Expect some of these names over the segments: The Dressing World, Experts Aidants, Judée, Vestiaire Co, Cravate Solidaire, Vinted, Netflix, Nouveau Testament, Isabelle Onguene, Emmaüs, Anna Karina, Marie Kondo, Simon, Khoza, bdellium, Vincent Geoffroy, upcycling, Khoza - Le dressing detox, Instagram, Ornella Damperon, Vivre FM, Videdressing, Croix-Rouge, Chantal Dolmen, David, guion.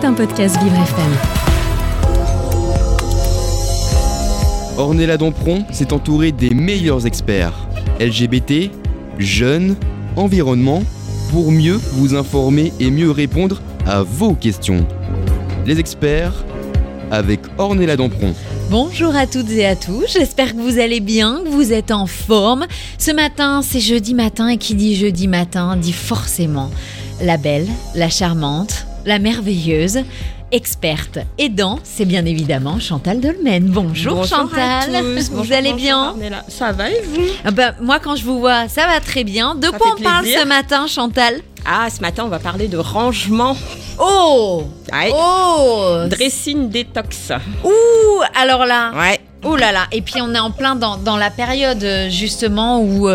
C'est un podcast Vivre FM. Ornella Damperon s'est entourée des meilleurs experts. LGBT, jeunes, environnement, pour mieux vous informer et mieux répondre à vos questions. Les experts avec Ornella Damperon. Bonjour à toutes et à tous, j'espère que vous allez bien, que vous êtes en forme. Ce matin, c'est jeudi matin et qui dit jeudi matin dit forcément la belle, la charmante, la merveilleuse, experte aidant, c'est bien évidemment Chantal Dolmen. Bonjour Chantal, vous allez bien ? Ça va et vous ? Moi quand je vous vois, ça va très bien. De quoi on parle ce matin Chantal ? Ah, ce matin, on va parler de rangement. Oh ouais. Oh Dressing détox. Ouh, alors là. Ouais. Ouh là là. Et puis, on est en plein dans la période, justement, où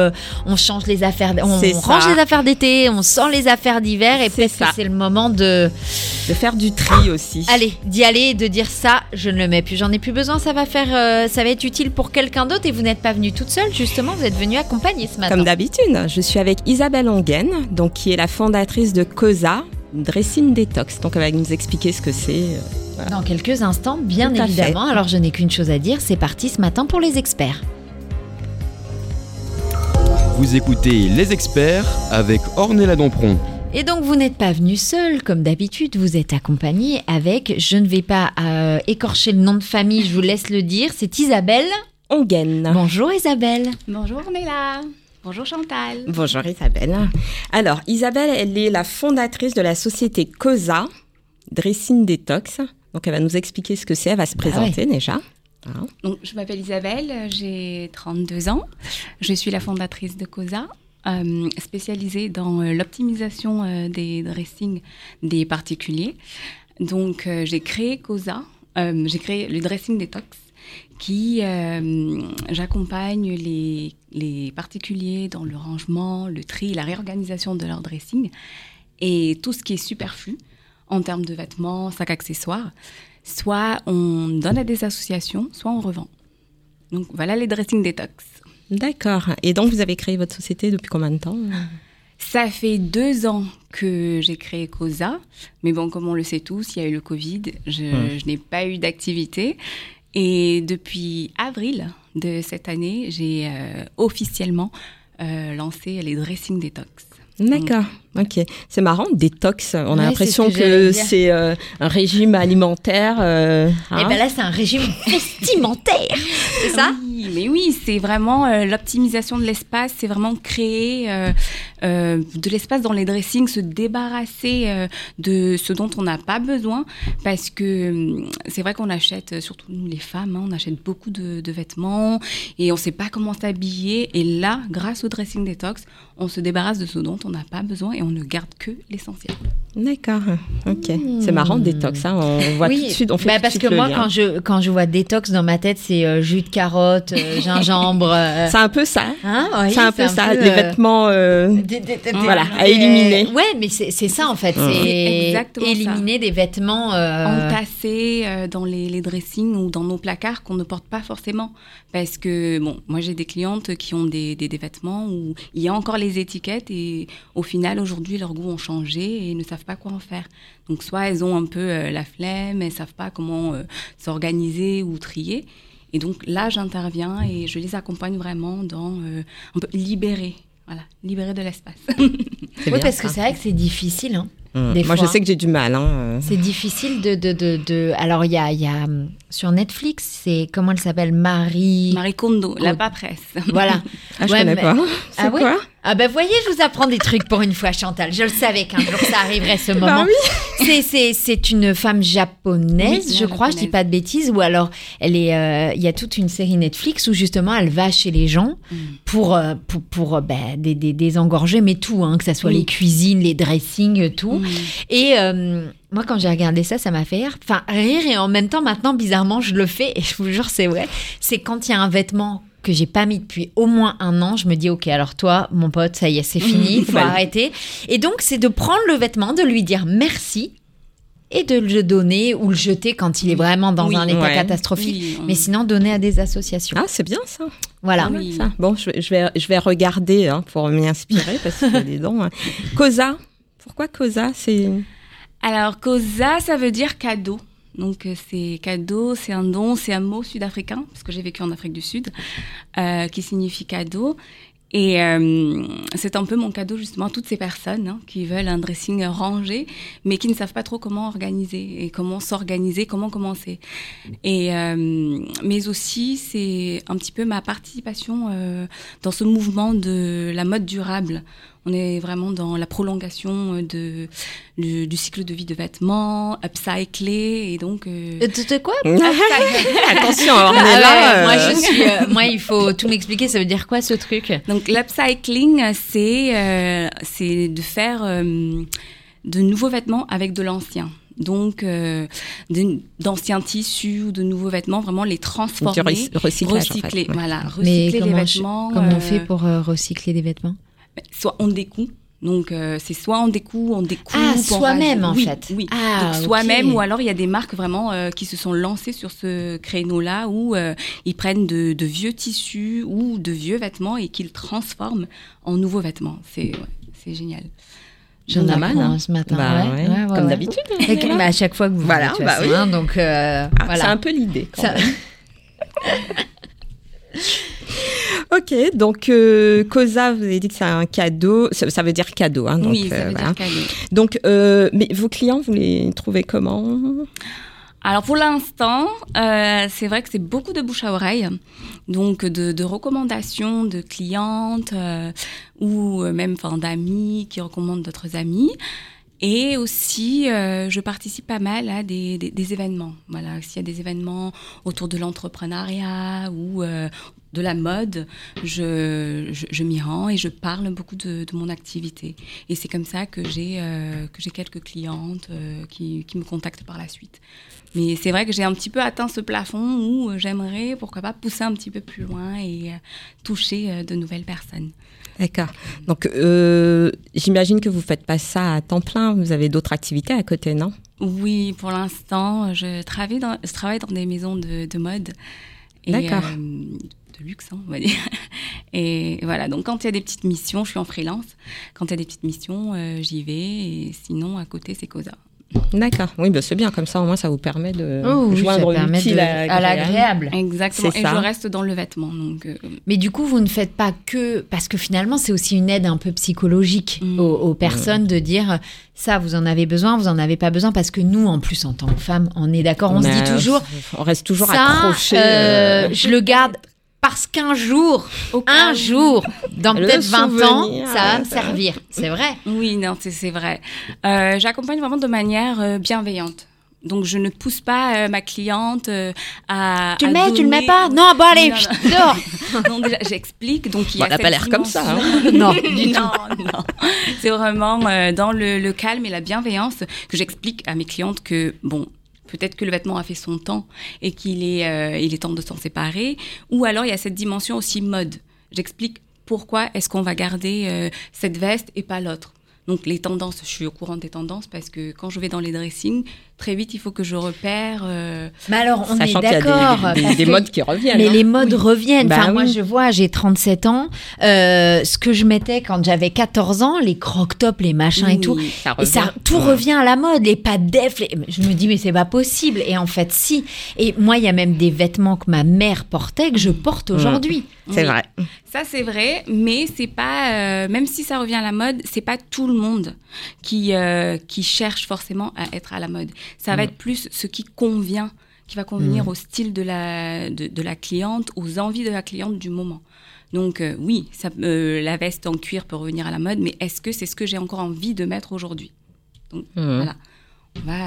on change les affaires. On range les affaires d'été, on sort les affaires d'hiver. Et peut-être que c'est le moment de faire du tri aussi. Allez, d'y aller et de dire ça, je ne le mets plus. J'en ai plus besoin, ça va être utile pour quelqu'un d'autre. Et vous n'êtes pas venue toute seule, justement. Vous êtes venue accompagnée ce matin. Comme d'habitude, je suis avec Isabelle Onguene, donc qui est la fondatrice de Khoza, Dressing Détox. Donc, elle va nous expliquer ce que c'est. Voilà. Dans quelques instants, bien évidemment. Fait. Alors, je n'ai qu'une chose à dire. C'est parti ce matin pour les experts. Vous écoutez Les Experts avec Ornella Damperon. Et donc, vous n'êtes pas venu seul, comme d'habitude. Vous êtes accompagné avec, je ne vais pas écorcher le nom de famille, je vous laisse le dire. C'est Isabelle Onguene. Bonjour Isabelle. Bonjour Ornella. Bonjour Chantal. Bonjour Isabelle. Alors, Isabelle, elle est la fondatrice de la société Khoza, Dressing Détox. Donc, elle va nous expliquer ce que c'est. Elle va se présenter déjà. Voilà. Donc, je m'appelle Isabelle, j'ai 32 ans. Je suis la fondatrice de Khoza, spécialisée dans l'optimisation des dressings des particuliers. Donc, j'ai créé Khoza, j'ai créé le Dressing Détox. Qui j'accompagne les particuliers dans le rangement, le tri, la réorganisation de leur dressing et tout ce qui est superflu en termes de vêtements, sacs, accessoires. Soit on donne à des associations, soit on revend. Donc voilà les dressings détox. D'accord. Et donc vous avez créé votre société depuis combien de temps ? Ça fait 2 ans que j'ai créé Khoza, mais bon, comme on le sait tous, il y a eu le Covid, je n'ai pas eu d'activité. Et depuis avril de cette année, j'ai officiellement lancé les dressings détox. D'accord, ok. C'est marrant, détox, on a l'impression que c'est un régime alimentaire. Et bien là, c'est un régime vestimentaire, c'est ça ? Oui, mais oui, c'est vraiment l'optimisation de l'espace, c'est vraiment créer de l'espace dans les dressings, se débarrasser de ce dont on n'a pas besoin, parce que c'est vrai qu'on achète, surtout nous les femmes, on achète beaucoup de vêtements et on ne sait pas comment s'habiller. Et là, grâce au dressing détox, on se débarrasse de ce dont on n'a pas besoin et on ne garde que l'essentiel. D'accord, ok. C'est marrant, détox, on voit tout de suite, on fait tout de suite le lien. Parce que moi, quand je vois détox dans ma tête, c'est jus de carotte, gingembre... C'est un peu ça, c'est un peu ça. Les vêtements... voilà, à éliminer. Oui, mais c'est ça en fait, c'est éliminer des vêtements... Entassés dans les dressings ou dans nos placards qu'on ne porte pas forcément. Parce que, bon, moi j'ai des clientes qui ont des vêtements où il y a encore les étiquettes et au final, aujourd'hui, leurs goûts ont changé et ne savent pas quoi en faire. Donc soit elles ont un peu la flemme, elles ne savent pas comment s'organiser ou trier. Et donc là, j'interviens et je les accompagne vraiment dans un peu libérer. Voilà, libérer de l'espace. Oui, parce que c'est vrai que c'est difficile. Des fois, je sais que j'ai du mal. C'est difficile de... Alors, il y a sur Netflix, c'est... Comment elle s'appelle ? Marie Kondo, la paperesse. Voilà. Je connais pas. C'est quoi ? Ah ben, voyez, je vous apprends des trucs pour une fois, Chantal. Je le savais qu'un jour, ça arriverait ce moment. Oui. C'est une femme japonaise, oui, je crois. Japonaise. Je dis pas de bêtises. Ou alors, il y a toute une série Netflix où, justement, elle va chez les gens pour des engorgés, mais tout, que ça soit les cuisines, les dressings, tout. Et moi, quand j'ai regardé ça, ça m'a fait rire. Enfin, rire et en même temps, maintenant, bizarrement, je le fais et je vous jure, c'est vrai. C'est quand il y a un vêtement que j'ai pas mis depuis au moins 1 an, je me dis, OK, alors toi, mon pote, ça y est, c'est fini, il faut arrêter. Et donc, c'est de prendre le vêtement, de lui dire merci et de le donner ou le jeter quand il est vraiment dans un état catastrophique. Oui, mais sinon, donner à des associations. Ah, c'est bien ça. Voilà. Oui. Ça. Bon, je vais regarder pour m'y inspirer parce que les dents... Khoza. Pourquoi Khoza, c'est... Alors, Khoza, ça veut dire cadeau. Donc, c'est cadeau, c'est un don, c'est un mot sud-africain, parce que j'ai vécu en Afrique du Sud, qui signifie cadeau. Et c'est un peu mon cadeau, justement, à toutes ces personnes qui veulent un dressing rangé, mais qui ne savent pas trop comment organiser et comment s'organiser, comment commencer. Et, mais aussi, c'est un petit peu ma participation dans ce mouvement de la mode durable. On est vraiment dans la prolongation du cycle de vie de vêtements, upcycler et donc... De quoi ? Attention, Ornella. Moi, il faut tout m'expliquer, ça veut dire quoi ce truc ? Donc l'upcycling, c'est de faire de nouveaux vêtements avec de l'ancien. Donc, d'anciens tissus ou de nouveaux vêtements, vraiment les transformer, recycler. En fait. Voilà, recycler les vêtements. Comment on fait pour recycler des vêtements ? Soit on découpe, donc c'est soit on découpe... Ah, soi-même en fait. Oui, ah, donc, soi-même okay. Ou alors il y a des marques vraiment qui se sont lancées sur ce créneau-là où ils prennent de vieux tissus ou de vieux vêtements et qu'ils transforment en nouveaux vêtements. C'est génial. J'en ai marre ce matin, bah, ouais. Comme d'habitude. Et, bah, à chaque fois que vous voilà, voulez, bah, oui. Hein, donc, voilà. C'est un peu l'idée quand ça... même. Ok, donc Khoza, vous avez dit que c'est un cadeau, ça veut dire cadeau. Hein, donc, oui, ça veut dire cadeau. Donc, mais vos clients, vous les trouvez comment ? Alors pour l'instant, c'est vrai que c'est beaucoup de bouche à oreille, donc de recommandations de clientes ou même d'amis qui recommandent d'autres amis. Et aussi, je participe pas mal à des événements. Voilà, s'il y a des événements autour de l'entrepreneuriat ou de la mode, je m'y rends et je parle beaucoup de mon activité. Et c'est comme ça que j'ai quelques clientes qui me contactent par la suite. Mais c'est vrai que j'ai un petit peu atteint ce plafond où j'aimerais, pourquoi pas, pousser un petit peu plus loin et toucher de nouvelles personnes. D'accord. Donc, j'imagine que vous ne faites pas ça à temps plein. Vous avez d'autres activités à côté, non ? Oui, pour l'instant, je travaille dans des maisons de mode. Et, d'accord. De luxe, on va dire. Et voilà, donc quand il y a des petites missions, je suis en freelance. Quand il y a des petites missions, j'y vais. Et sinon, à côté, c'est Khoza. D'accord. Oui, ben c'est bien. Comme ça, au moins, ça vous permet de joindre l'utile à l'agréable. Exactement. C'est et ça. Je reste dans le vêtement. Donc, mais du coup, vous ne faites pas que... Parce que finalement, c'est aussi une aide un peu psychologique aux personnes de dire... Ça, vous en avez besoin, vous en avez pas besoin, parce que nous, en plus, en tant que femmes, on est d'accord. On se dit toujours... On reste toujours accrochés. Je le garde... Parce qu'un jour, un jour, dans peut-être 20 ans, ça va me servir. C'est vrai ? Oui, non, c'est vrai. J'accompagne vraiment de manière bienveillante. Donc, je ne pousse pas ma cliente à tu le mets, donner... tu le mets pas ? Non, bon, allez, je dors. Donc, j'explique. Donc, il y a n'a pas l'air comme ça. Hein. Non, du tout. Non. C'est vraiment dans le calme et la bienveillance que j'explique à mes clientes que, bon... Peut-être que le vêtement a fait son temps et qu'il est, il est temps de s'en séparer. Ou alors, il y a cette dimension aussi mode. J'explique pourquoi est-ce qu'on va garder cette veste et pas l'autre. Donc, les tendances, je suis au courant des tendances parce que quand je vais dans les dressings, très vite, il faut que je repère. Mais alors, on est d'accord. Sachant qu'il y a des modes qui reviennent. Mais les modes reviennent. Bah, enfin, moi, je vois, j'ai 37 ans. Ce que je mettais quand j'avais 14 ans, les croque-tops, les machins et tout. Ça revient. Et ça, tout revient à la mode. Les pas def. Je me dis, mais c'est pas possible. Et en fait, si. Et moi, il y a même des vêtements que ma mère portait, que je porte aujourd'hui. C'est vrai. Ça, c'est vrai. Mais c'est pas... même si ça revient à la mode, c'est pas tout le monde qui cherche forcément à être à la mode. Ça va être plus ce qui convient, qui va convenir au style de la cliente, aux envies de la cliente du moment. Donc oui, la veste en cuir peut revenir à la mode, mais est-ce que c'est ce que j'ai encore envie de mettre aujourd'hui ? Donc voilà.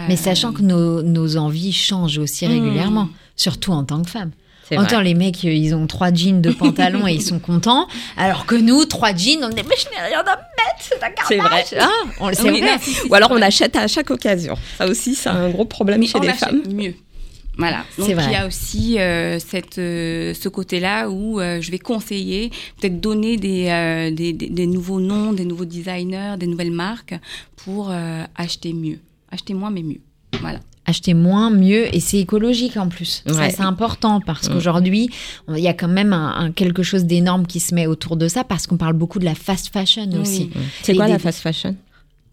Mais sachant que nos envies changent aussi régulièrement, surtout en tant que femme. Encore les mecs, ils ont 3 jeans, 2 pantalons et ils sont contents. Alors que nous, 3 jeans, on est mais je n'ai rien à mettre, c'est un carnage. C'est vrai. Ah, c'est vrai. Non, si, ou alors on achète à chaque occasion. Ça aussi, c'est un gros problème mais chez les femmes. Mieux. Voilà. Donc il y a aussi ce côté-là où je vais conseiller, peut-être donner des nouveaux noms, des nouveaux designers, des nouvelles marques pour acheter mieux, acheter moins mais mieux. Voilà. Acheter moins, mieux, et c'est écologique en plus. Ouais. Ça, c'est important parce qu'aujourd'hui, il y a quand même quelque chose d'énorme qui se met autour de ça parce qu'on parle beaucoup de la fast fashion aussi. C'est quoi la fast fashion ?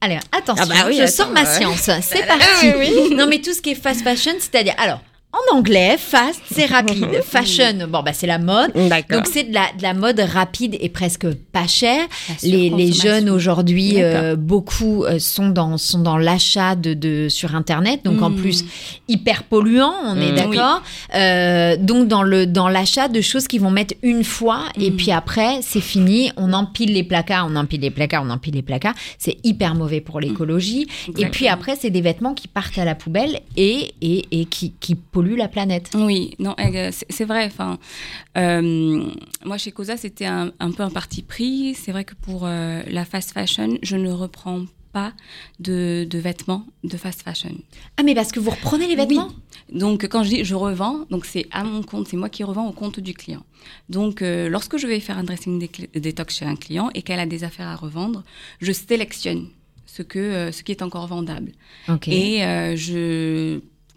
Alors, attention, je sors ma science. C'est parti. Non, mais tout ce qui est fast fashion, c'est-à-dire... Alors, en anglais, fast, c'est rapide. Fashion, bon, bah, c'est la mode. D'accord. Donc, c'est de la mode rapide et presque pas chère. Les jeunes, aujourd'hui, beaucoup sont dans l'achat sur Internet. Donc, en plus, hyper polluant, on est d'accord. Oui. Donc, dans l'achat de choses qu'ils vont mettre une fois. Et puis après, c'est fini. On empile les placards. C'est hyper mauvais pour l'écologie. Exactement. Et puis après, c'est des vêtements qui partent à la poubelle et qui pollue la planète. Oui, non, c'est vrai. Enfin, moi, chez Khoza, c'était un peu un parti pris. C'est vrai que pour la fast fashion, je ne reprends pas de vêtements de fast fashion. Ah, mais parce que vous reprenez les vêtements ? Oui. Donc, quand je dis je revends, donc c'est à mon compte, c'est moi qui revends au compte du client. Donc, lorsque je vais faire un dressing détox chez un client et qu'elle a des affaires à revendre, je sélectionne ce qui est encore vendable. Okay. Et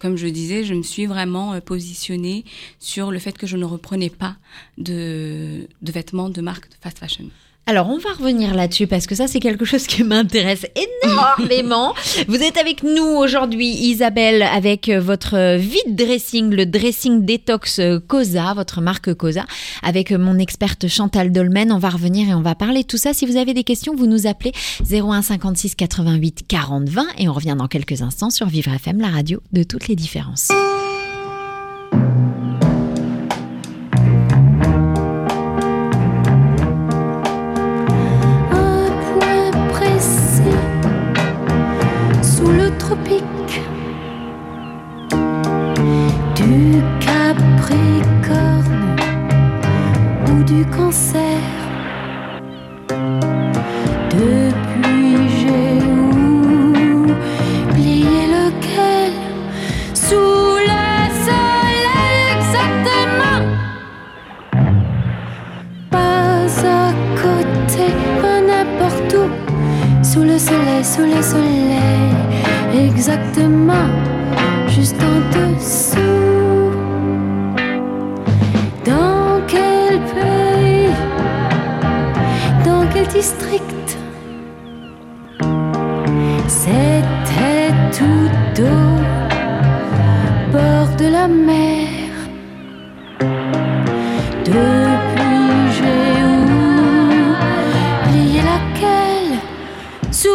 comme je disais, je me suis vraiment positionnée sur le fait que je ne reprenais pas de vêtements de marque de fast fashion. Alors, on va revenir là-dessus parce que ça, c'est quelque chose qui m'intéresse énormément. Vous êtes avec nous aujourd'hui, Isabelle, avec votre Videdressing, le dressing détox Khoza, votre marque Khoza, avec mon experte Chantal Dolmen. On va revenir et on va parler de tout ça. Si vous avez des questions, vous nous appelez 01 56 88 40 20 et on revient dans quelques instants sur Vivre FM, la radio de toutes les différences. Du Capricorne ou du Cancer, depuis j'ai oublié lequel, sous le soleil exactement, pas à côté, pas n'importe où, sous le soleil exactement, juste en dessous. District, c'était tout au bord de la mer. Depuis j'ai oublié laquelle, sous le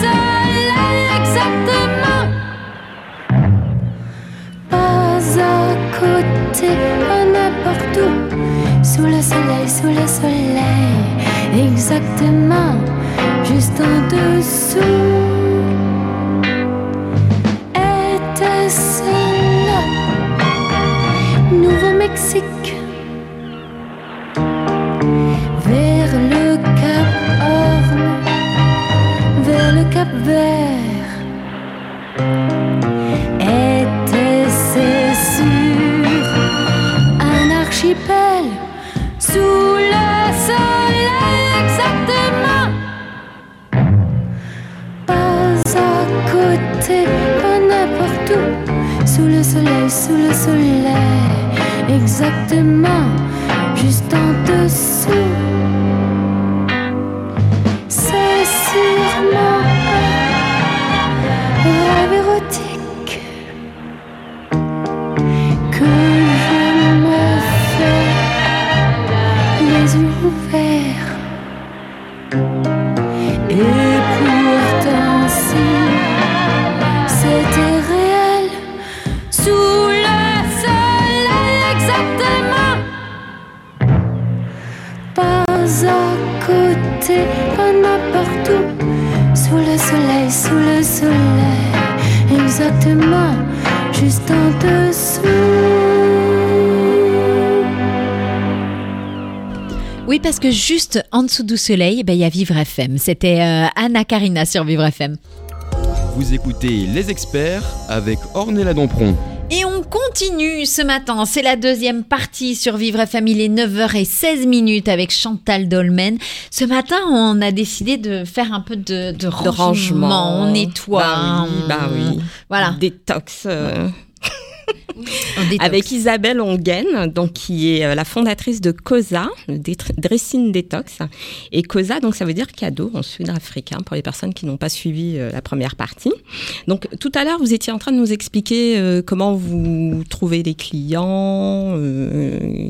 soleil exactement, pas à côté, pas n'importe où, sous le soleil exactement, juste en dessous. Était-ce là, Nouveau-Mexique, vers le Cap Horn, vers le Cap Vert? Était-ce sur un archipel, sous le soleil? Pas n'importe où, sous le soleil, exactement, juste en dessous. C'est sûrement un rêve érotique que je me fais, les yeux ouverts. Et pourtant, si c'était réel, sous le soleil exactement, pas à côté, pas n'importe où, sous le soleil exactement, juste en dessous. Oui, parce que juste en dessous du soleil, ben, y a Vivre FM. C'était Anna Karina sur Vivre FM. Vous écoutez Les Experts avec Ornella Damperon. Et on continue ce matin, c'est la deuxième partie sur Vivre FM, il est 9h16 avec Chantal Dolmen. Ce matin, on a décidé de faire un peu de rangement, on nettoie. Bah oui, voilà. Détox. avec Isabelle Onguene, donc qui est la fondatrice de Khoza, le Dressing Detox. Et Khoza, donc ça veut dire cadeau en sud-africain pour les personnes qui n'ont pas suivi la première partie. Donc tout à l'heure, vous étiez en train de nous expliquer comment vous trouvez des clients,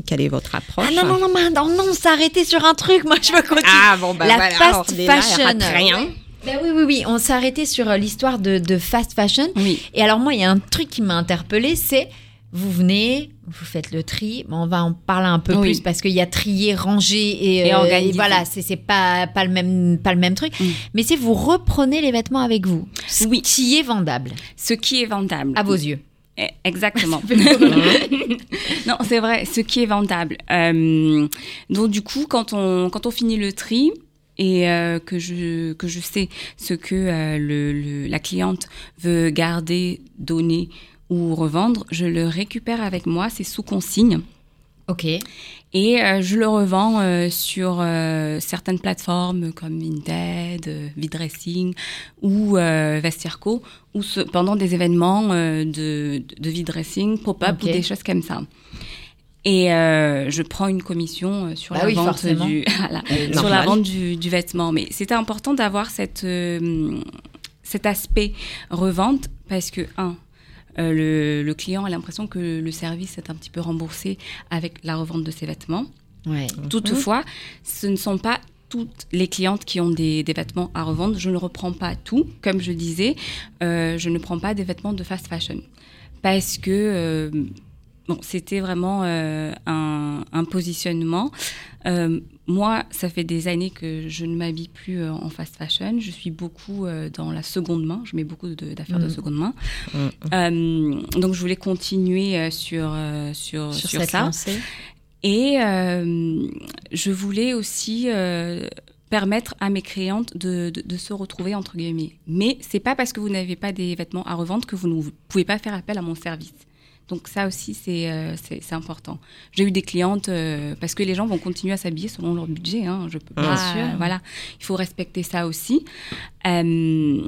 quelle est votre approche. Ah non, on s'est arrêté sur un truc. Moi, je veux continuer. Ah bon, bah, la voilà, fast fashion. Rien. Ben oui, on s'est arrêté sur l'histoire de fast fashion. Oui. Et alors moi, il y a un truc qui m'a interpellée, c'est vous venez, vous faites le tri, mais on va en parler un peu plus parce qu'il y a trier, ranger et organiser. Voilà, c'est pas le même truc. Oui. Mais c'est vous reprenez les vêtements avec vous, ce qui est vendable. Ce qui est vendable. À vos yeux. Exactement. Non, c'est vrai, ce qui est vendable. Donc du coup, quand on finit le tri, et que je sais ce que la cliente veut garder, donner ou revendre, je le récupère avec moi, c'est sous consigne. Ok. Et je le revends sur certaines plateformes comme Vinted, Videdressing ou Vestiaire Co, ou pendant des événements de Videdressing, pop-up ou des choses comme ça. Et je prends une commission sur la vente du vêtement. Mais c'était important d'avoir cet aspect revente parce que, le client a l'impression que le service est un petit peu remboursé avec la revente de ses vêtements. Ouais. Toutefois, ce ne sont pas toutes les clientes qui ont des vêtements à revendre. Je ne reprends pas tout. Comme je disais, je ne prends pas des vêtements de fast fashion parce que... Bon, c'était vraiment un positionnement. Moi, ça fait des années que je ne m'habille plus en fast fashion. Je suis beaucoup dans la seconde main. Je mets beaucoup d'affaires de seconde main. Mmh. Donc, je voulais continuer sur ça. Lancée. Et je voulais aussi... permettre à mes clientes de se retrouver, entre guillemets. Mais ce n'est pas parce que vous n'avez pas des vêtements à revendre que vous ne pouvez pas faire appel à mon service. Donc ça aussi, c'est important. J'ai eu des clientes, parce que les gens vont continuer à s'habiller selon leur budget. Hein, je peux pas, sûr. Voilà, il faut respecter ça aussi. Mais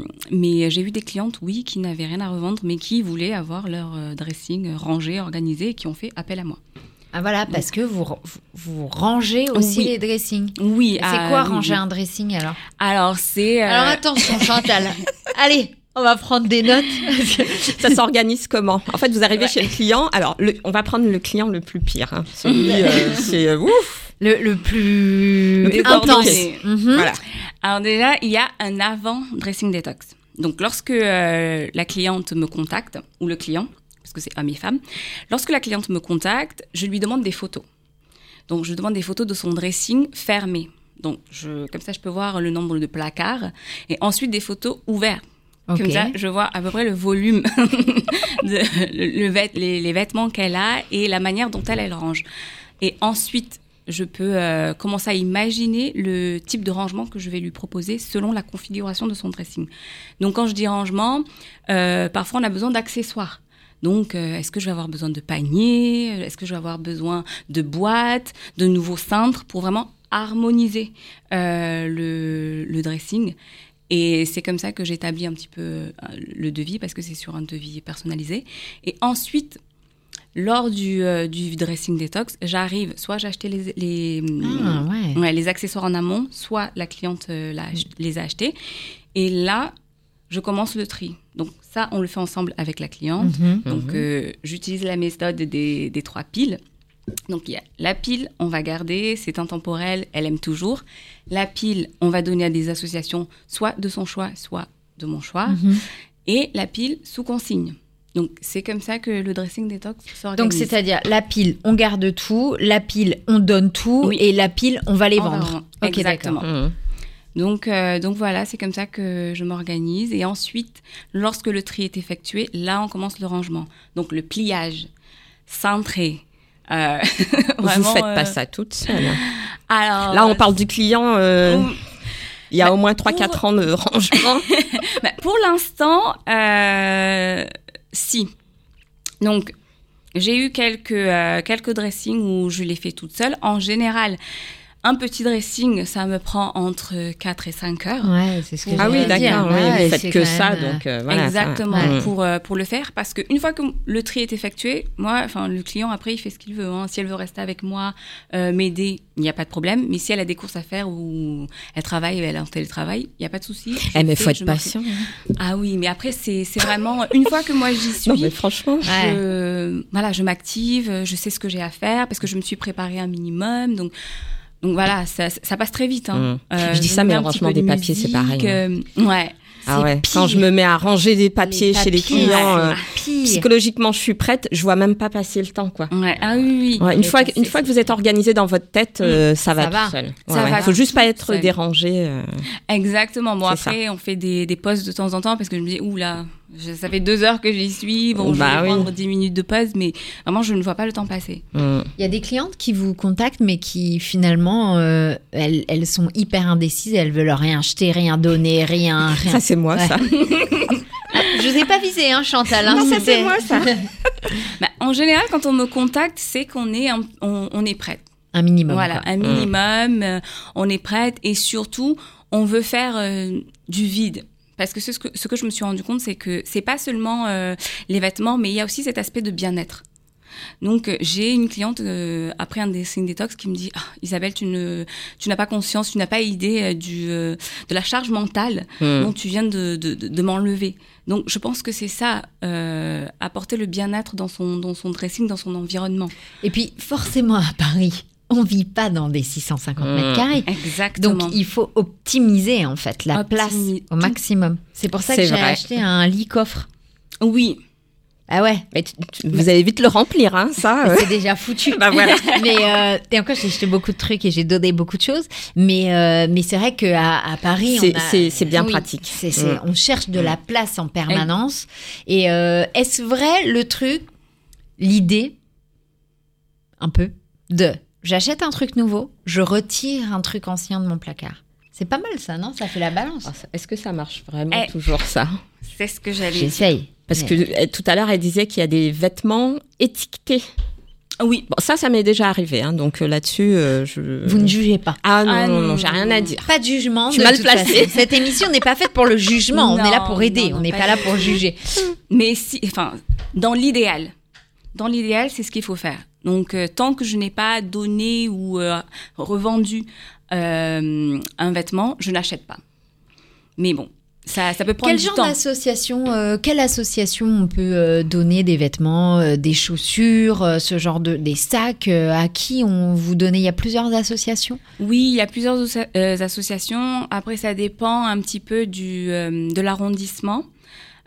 j'ai eu des clientes, oui, qui n'avaient rien à revendre, mais qui voulaient avoir leur dressing rangé, organisé, et qui ont fait appel à moi. Ah voilà, parce que vous rangez aussi les dressings. Oui. C'est quoi ranger un dressing alors ? Alors c'est... Alors attention Chantal, allez, on va prendre des notes. Ça s'organise comment ? En fait, vous arrivez chez le client, alors on va prendre le client le plus pire. Hein. Celui, c'est ouf. Le plus intense. Mm-hmm. Voilà. Alors déjà, il y a un avant dressing détox. Donc lorsque la cliente me contacte, ou le client... parce que c'est hommes et femmes. Lorsque la cliente me contacte, je lui demande des photos. Donc, je demande des photos de son dressing fermé. Donc, comme ça, je peux voir le nombre de placards. Et ensuite, des photos ouvertes. Okay. Comme ça, je vois à peu près le volume, les vêtements qu'elle a et la manière dont elle range. Et ensuite, je peux commencer à imaginer le type de rangement que je vais lui proposer selon la configuration de son dressing. Donc, quand je dis rangement, parfois, on a besoin d'accessoires. Donc, est-ce que je vais avoir besoin de paniers ? Est-ce que je vais avoir besoin de boîtes, de nouveaux cintres pour vraiment harmoniser le dressing ? Et c'est comme ça que j'établis un petit peu le devis, parce que c'est sur un devis personnalisé. Et ensuite, lors du dressing détox, j'arrive, soit j'ai acheté les accessoires en amont, soit la cliente les a achetés. Et là, je commence le tri. Donc ça, on le fait ensemble avec la cliente. Donc j'utilise la méthode des 3 piles. Donc il y a la pile, on va garder, c'est intemporel, elle aime toujours. La pile, on va donner à des associations, soit de son choix, soit de mon choix. Mm-hmm. Et la pile sous consigne. Donc c'est comme ça que le dressing détox s'organise. Donc c'est-à-dire la pile, on garde tout, la pile, on donne tout, et la pile, on va les vendre. Ok, exactement. D'accord. Mmh. Donc voilà, c'est comme ça que je m'organise. Et ensuite, lorsque le tri est effectué, là, on commence le rangement. Donc, le pliage, cintré. Vous faites pas ça toute seule. Alors, là, on parle du client. Il y a au moins 3-4 ans de rangement. Pour l'instant, si. Donc, j'ai eu quelques dressings où je les fais toute seule. En général... Un petit dressing, ça me prend entre 4 et 5 heures. Ouais, c'est ce que d'accord. Ouais, ouais, vous faites que ça, donc voilà. Exactement, ça, ouais. Pour le faire, parce qu'une fois que le tri est effectué, moi, enfin, le client, après, il fait ce qu'il veut. Hein. Si elle veut rester avec moi, m'aider, il n'y a pas de problème. Mais si elle a des courses à faire ou elle travaille, elle est en télétravail, il n'y a pas de souci. Eh, mais il faut être patient. Ah oui, mais après, c'est vraiment... Une fois que moi, j'y suis... Non, mais franchement... Voilà, je m'active, je sais ce que j'ai à faire, parce que je me suis préparée un minimum, donc voilà, ça passe très vite. Hein. Je dis ça, mais franchement, des papiers, c'est pareil. Ouais. Ah ouais. Pire. Quand je me mets à ranger des papiers chez les clients, psychologiquement, je suis prête. Je vois même pas passer le temps, quoi. Ouais. Ah oui. Ouais, une fois que vous êtes organisé dans votre tête, ça va tout seul. Ça va. Faut juste pas être dérangé. Exactement. Bon, après, on fait des pauses de temps en temps parce que je me dis, oula. Ça fait 2 heures que j'y suis, bon, je vais prendre 10 minutes de pause, mais vraiment, je ne vois pas le temps passer. Il y a des clientes qui vous contactent, mais qui, finalement, elles sont hyper indécises, elles veulent rien jeter, rien donner, rien. Ça, c'est moi, ça. Je ne vous ai pas visé, hein, Chantal. Non, ça, c'est moi, ça. Bah, en général, quand on me contacte, c'est qu'on est, on est prête. Un minimum. Voilà, quoi. Un minimum, on est prête, et surtout, on veut faire du vide. Parce que ce que je me suis rendu compte, c'est que c'est pas seulement les vêtements, mais il y a aussi cet aspect de bien-être. Donc, j'ai une cliente, après un dressing détox, qui me dit « Isabelle, tu n'as pas conscience, tu n'as pas idée de la charge mentale dont tu viens de m'enlever. » Donc, je pense que c'est ça, apporter le bien-être dans son dressing, dans son environnement. Et puis, forcément à Paris, on ne vit pas dans des 650 mètres carrés. Exactement. Donc, il faut optimiser, en fait, la place au maximum. C'est pour ça que j'ai acheté un lit-coffre. Oui. Ah ouais. Mais vous allez vite le remplir, hein, ça. C'est déjà foutu. Bah voilà. Mais et encore, j'ai acheté beaucoup de trucs et j'ai donné beaucoup de choses. Mais c'est vrai qu'à Paris, c'est bien pratique. On cherche de la place en permanence. Et est-ce vrai l'idée, un peu, de... J'achète un truc nouveau, je retire un truc ancien de mon placard. C'est pas mal ça, non ? Ça fait la balance. Est-ce que ça marche vraiment toujours ça ? C'est ce que j'allais dire. J'essaye. Parce que tout à l'heure, elle disait qu'il y a des vêtements étiquetés. Oui. Bon, ça m'est déjà arrivé. Hein, donc là-dessus, Vous ne jugez pas. Ah non, j'ai rien à dire. Pas de jugement. Je suis mal placée. Cette émission n'est pas faite pour le jugement. On est là pour aider. On n'est pas là pour juger. Mais si, enfin, dans l'idéal, c'est ce qu'il faut faire. Donc, tant que je n'ai pas donné ou revendu un vêtement, je n'achète pas. Mais bon, ça peut prendre du temps. Quelle association on peut donner des vêtements, des chaussures, ce genre des sacs à qui on vous donnait ? Il y a plusieurs associations ? Oui, il y a plusieurs associations. Après, ça dépend un petit peu de l'arrondissement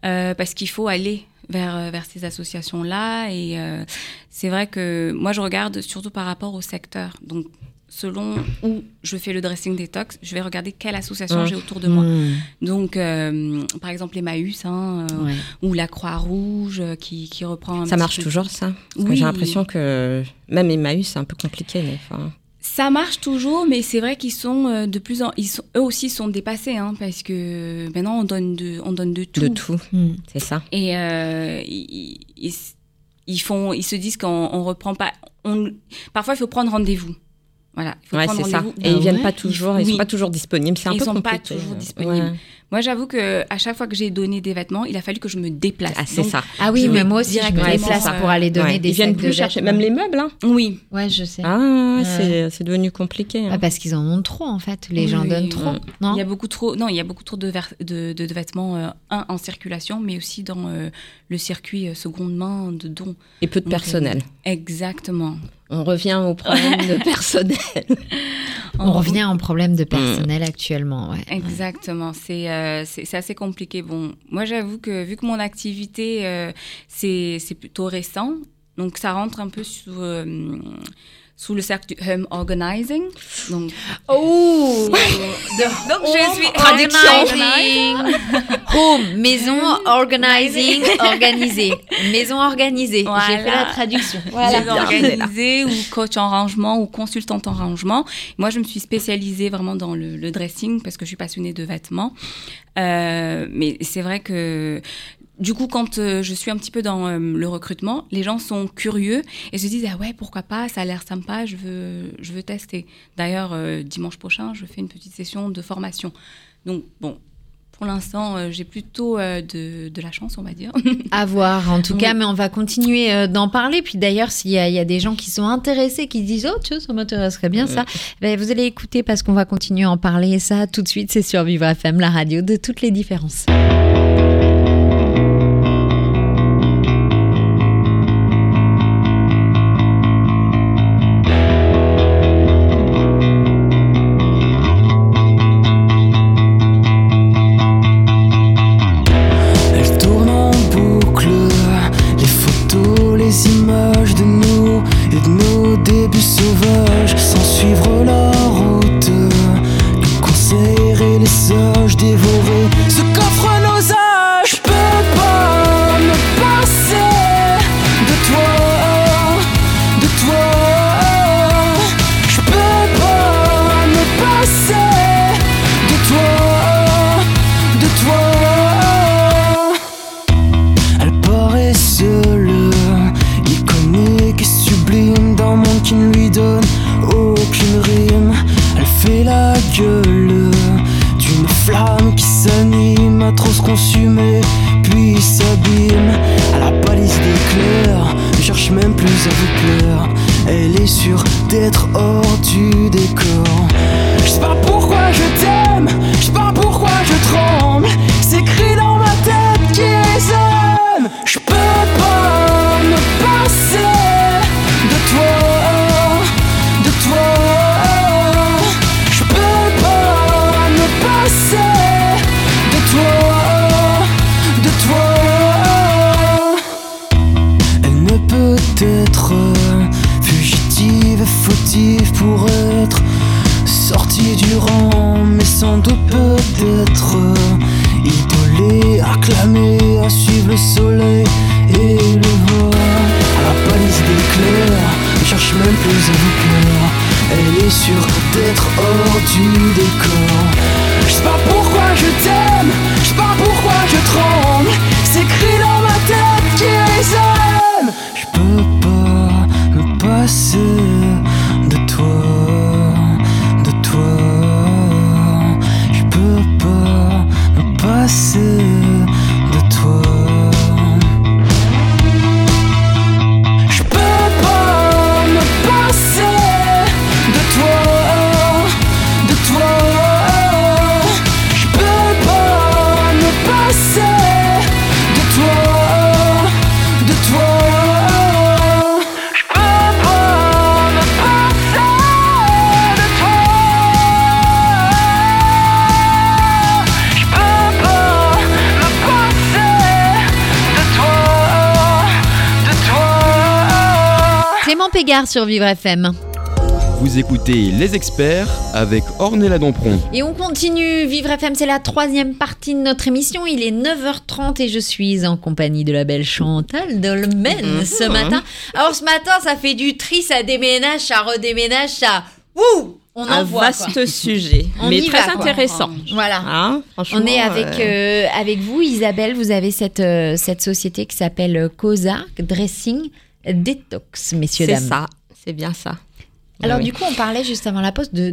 parce qu'il faut aller... Vers ces associations-là. Et c'est vrai que moi, je regarde surtout par rapport au secteur. Donc, selon où je fais le dressing détox, je vais regarder quelle association j'ai autour de moi. Donc, par exemple, Emmaüs ou la Croix-Rouge qui reprend un... Ça marche toujours, ça ? Parce que j'ai l'impression que même Emmaüs, c'est un peu compliqué, mais enfin... Ça marche toujours, mais c'est vrai qu'ils sont de plus en plus... Eux aussi sont dépassés, hein, parce que maintenant, on donne de tout. De tout, c'est ça. Et ils se disent qu'on reprend pas... Parfois, il faut prendre rendez-vous. Voilà, il faut prendre rendez-vous. Et ils viennent pas toujours, ils sont pas toujours disponibles. C'est un peu compliqué. Ils sont pas toujours disponibles. Ouais. Moi, j'avoue qu'à chaque fois que j'ai donné des vêtements, il a fallu que je me déplace. Ah, c'est ça. Ah oui, mais moi aussi, je me déplace pour aller donner des sacs. Ils viennent plus chercher, même les meubles. Hein. Oui. Ouais, je sais. Ah, c'est devenu compliqué. Hein. Ah, parce qu'ils en ont trop, en fait. Les gens donnent trop. Non, il y a beaucoup trop. Non, il y a beaucoup trop de vêtements en circulation, mais aussi dans le circuit seconde main de dons. Et peu de personnel. Exactement. On revient au problème de personnel. On revient au problème de personnel actuellement. Ouais. Exactement. C'est assez compliqué. Bon, moi, j'avoue que vu que mon activité, c'est plutôt récent, donc ça rentre un peu sous le cercle du home organizing. Donc, je suis traduction. Home, maison, organizing, organisée. Maison organisée. Voilà. J'ai fait la traduction. Voilà. Maison organisée ou coach en rangement ou consultante en rangement. Moi, je me suis spécialisée vraiment dans le dressing parce que je suis passionnée de vêtements. Mais c'est vrai que Du coup, quand je suis un petit peu dans le recrutement, les gens sont curieux et se disent « Ah ouais, pourquoi pas, ça a l'air sympa, je veux tester. » D'ailleurs, dimanche prochain, je fais une petite session de formation. Donc, bon, pour l'instant, j'ai plutôt de la chance, on va dire. À voir, en tout cas, mais on va continuer d'en parler. Puis d'ailleurs, s'il y a des gens qui sont intéressés, qui disent « Oh, tiens, ça m'intéresserait bien, ça », ben, vous allez écouter parce qu'on va continuer à en parler. Et ça, tout de suite, c'est sur Vivre FM, la radio de toutes les différences. Sur Vivre FM. Vous écoutez Les Experts avec Ornella Damperon. Et on continue, Vivre FM, c'est la troisième partie de notre émission. Il est 9h30 et je suis en compagnie de la belle Chantal Dolmen ce matin. Alors ce matin, ça fait du tri, ça déménage, ça redéménage, ça... Ouh, on en un voit, vaste quoi. Sujet, on mais très va, intéressant. Voilà, hein, franchement, on est avec vous, Isabelle. Vous avez cette société qui s'appelle Khoza, Dressing Détox, messieurs, dames. C'est ça, c'est bien ça. Alors, du coup, on parlait juste avant la pause de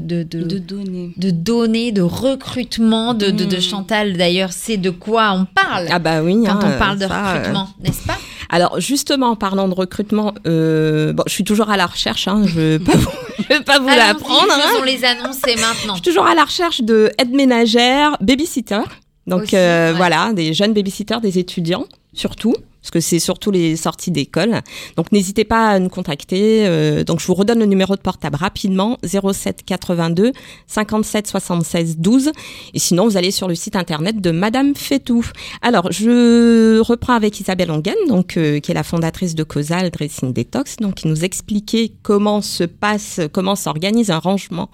données, de recrutement, de Chantal. D'ailleurs, c'est de quoi on parle quand on parle de recrutement, n'est-ce pas ? Alors, justement, en parlant de recrutement, je suis toujours à la recherche, hein, je ne vais pas vous l'apprendre. On les annonce maintenant. Je suis toujours à la recherche de aides ménagères, baby-sitters. Donc, aussi, voilà, des jeunes baby-sitters, des étudiants, surtout. Parce que c'est surtout les sorties d'école. Donc, n'hésitez pas à nous contacter. Donc, je vous redonne le numéro de portable rapidement, 07 82 57 76 12. Et sinon, vous allez sur le site internet de Madame Fétou. Alors, je reprends avec Isabelle Onguene, donc qui est la fondatrice de Khoza, Dressing Détox, donc qui nous expliquait comment s'organise un rangement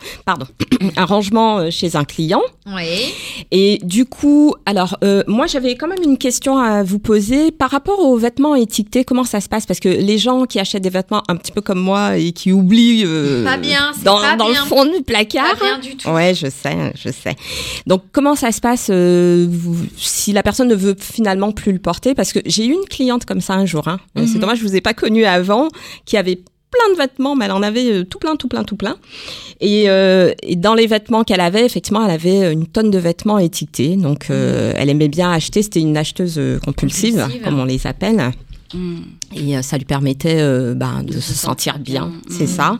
chez un client. Oui. Et du coup, alors moi, j'avais quand même une question à vous poser par rapport aux vêtements étiquetés, comment ça se passe? Parce que les gens qui achètent des vêtements un petit peu comme moi et qui oublient dans le fond du placard. Pas bien du tout. Ouais, je sais. Donc comment ça se passe si la personne ne veut finalement plus le porter? Parce que j'ai eu une cliente comme ça un jour. Hein. Mm-hmm. C'est dommage, je vous ai pas connue avant, qui avait plein de vêtements, mais elle en avait tout plein. Et dans les vêtements qu'elle avait, effectivement, elle avait une tonne de vêtements étiquetés. Donc, elle aimait bien acheter. C'était une acheteuse compulsive. Comme on les appelle. Et ça lui permettait de se sentir bien, c'est ça.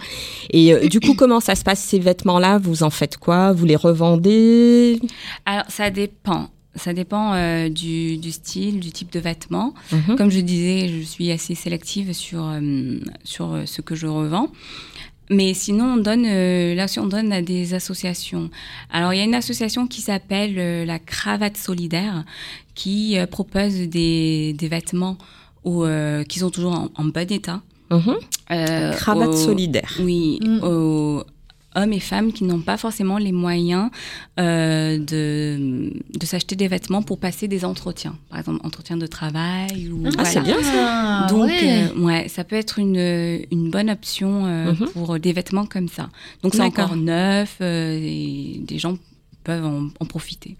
Et du coup, comment ça se passe, ces vêtements-là? Vous en faites quoi? Vous les revendez? Alors, ça dépend. Ça dépend du style, du type de vêtements. Mmh. Comme je disais, je suis assez sélective sur ce que je revends. Mais sinon, on donne à des associations. Alors, il y a une association qui s'appelle la Cravate Solidaire, qui propose des vêtements qui sont toujours en bon état. Mmh. Cravate Solidaire. Oui, hommes et femmes qui n'ont pas forcément les moyens de s'acheter des vêtements pour passer des entretiens, par exemple entretien de travail ou c'est bien ça. Donc ça peut être une bonne option pour des vêtements comme ça. Donc c'est encore neuf et des gens peuvent en profiter.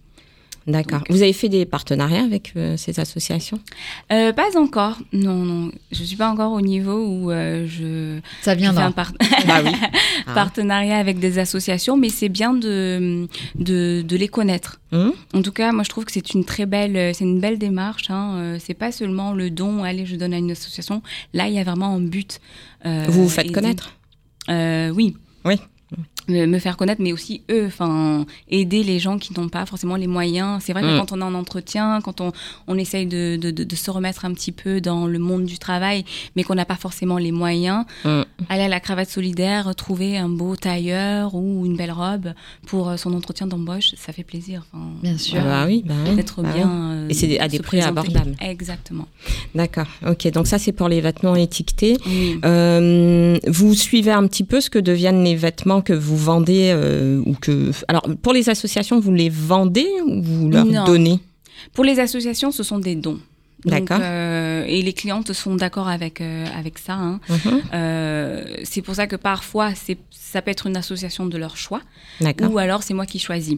D'accord. Donc, vous avez fait des partenariats avec ces associations ? Pas encore. Non. Je suis pas encore au niveau où ça vient d'un partenariat avec des associations, mais c'est bien de les connaître. Mmh. En tout cas, moi je trouve que c'est une belle démarche. Hein. C'est pas seulement le don. Allez, je donne à une association. Là, il y a vraiment un but. Vous faites connaître ? Oui. Me faire connaître, mais aussi eux, aider les gens qui n'ont pas forcément les moyens. C'est vrai que quand on est en entretien, quand on essaye de se remettre un petit peu dans le monde du travail, mais qu'on n'a pas forcément les moyens, aller à la Cravate Solidaire, trouver un beau tailleur ou une belle robe pour son entretien d'embauche, ça fait plaisir. Bien sûr. Voilà. Bien. Et c'est à des prix abordables. Exactement. D'accord. Ok. Donc ça, c'est pour les vêtements étiquetés. Oui. Vous suivez un petit peu ce que deviennent les vêtements que vous vendez Alors, pour les associations, vous les vendez ou vous leur donnez? Pour les associations, ce sont des dons. D'accord. Donc, et les clientes sont d'accord avec ça. Hein. Mm-hmm. C'est pour ça que parfois, ça peut être une association de leur choix. D'accord. Ou alors, c'est moi qui choisis.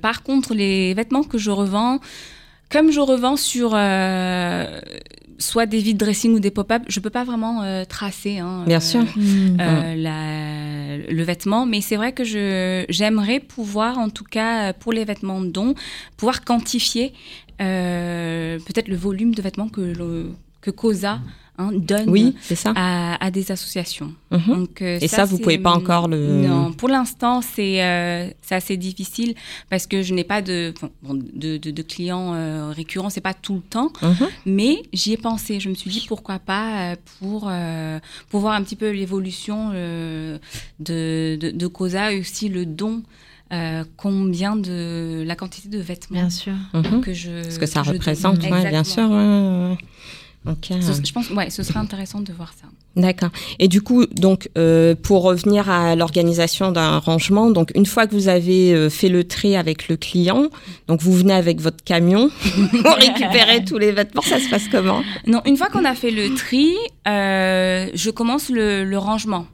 Par contre, les vêtements que je revends, comme je revends sur... soit des Videdressing ou des pop-up, je ne peux pas vraiment tracer le vêtement. Mais c'est vrai que j'aimerais pouvoir, en tout cas pour les vêtements de don, pouvoir quantifier peut-être le volume de vêtements que Khoza donne à des associations. Mmh. Donc, et ça, vous ne pouvez pas encore le... Non, pour l'instant, c'est assez difficile parce que je n'ai pas de clients récurrents, ce n'est pas tout le temps, mais j'y ai pensé. Je me suis dit pourquoi pas pour voir un petit peu l'évolution de Khoza et aussi le don. Combien de la quantité de vêtements ce que ça représente, bien sûr. Okay. Je pense, ce serait intéressant de voir ça. D'accord. Et du coup, donc, pour revenir à l'organisation d'un rangement, donc une fois que vous avez fait le tri avec le client, donc vous venez avec votre camion pour récupérer tous les vêtements. Ça se passe comment? Non, une fois qu'on a fait le tri, je commence le rangement.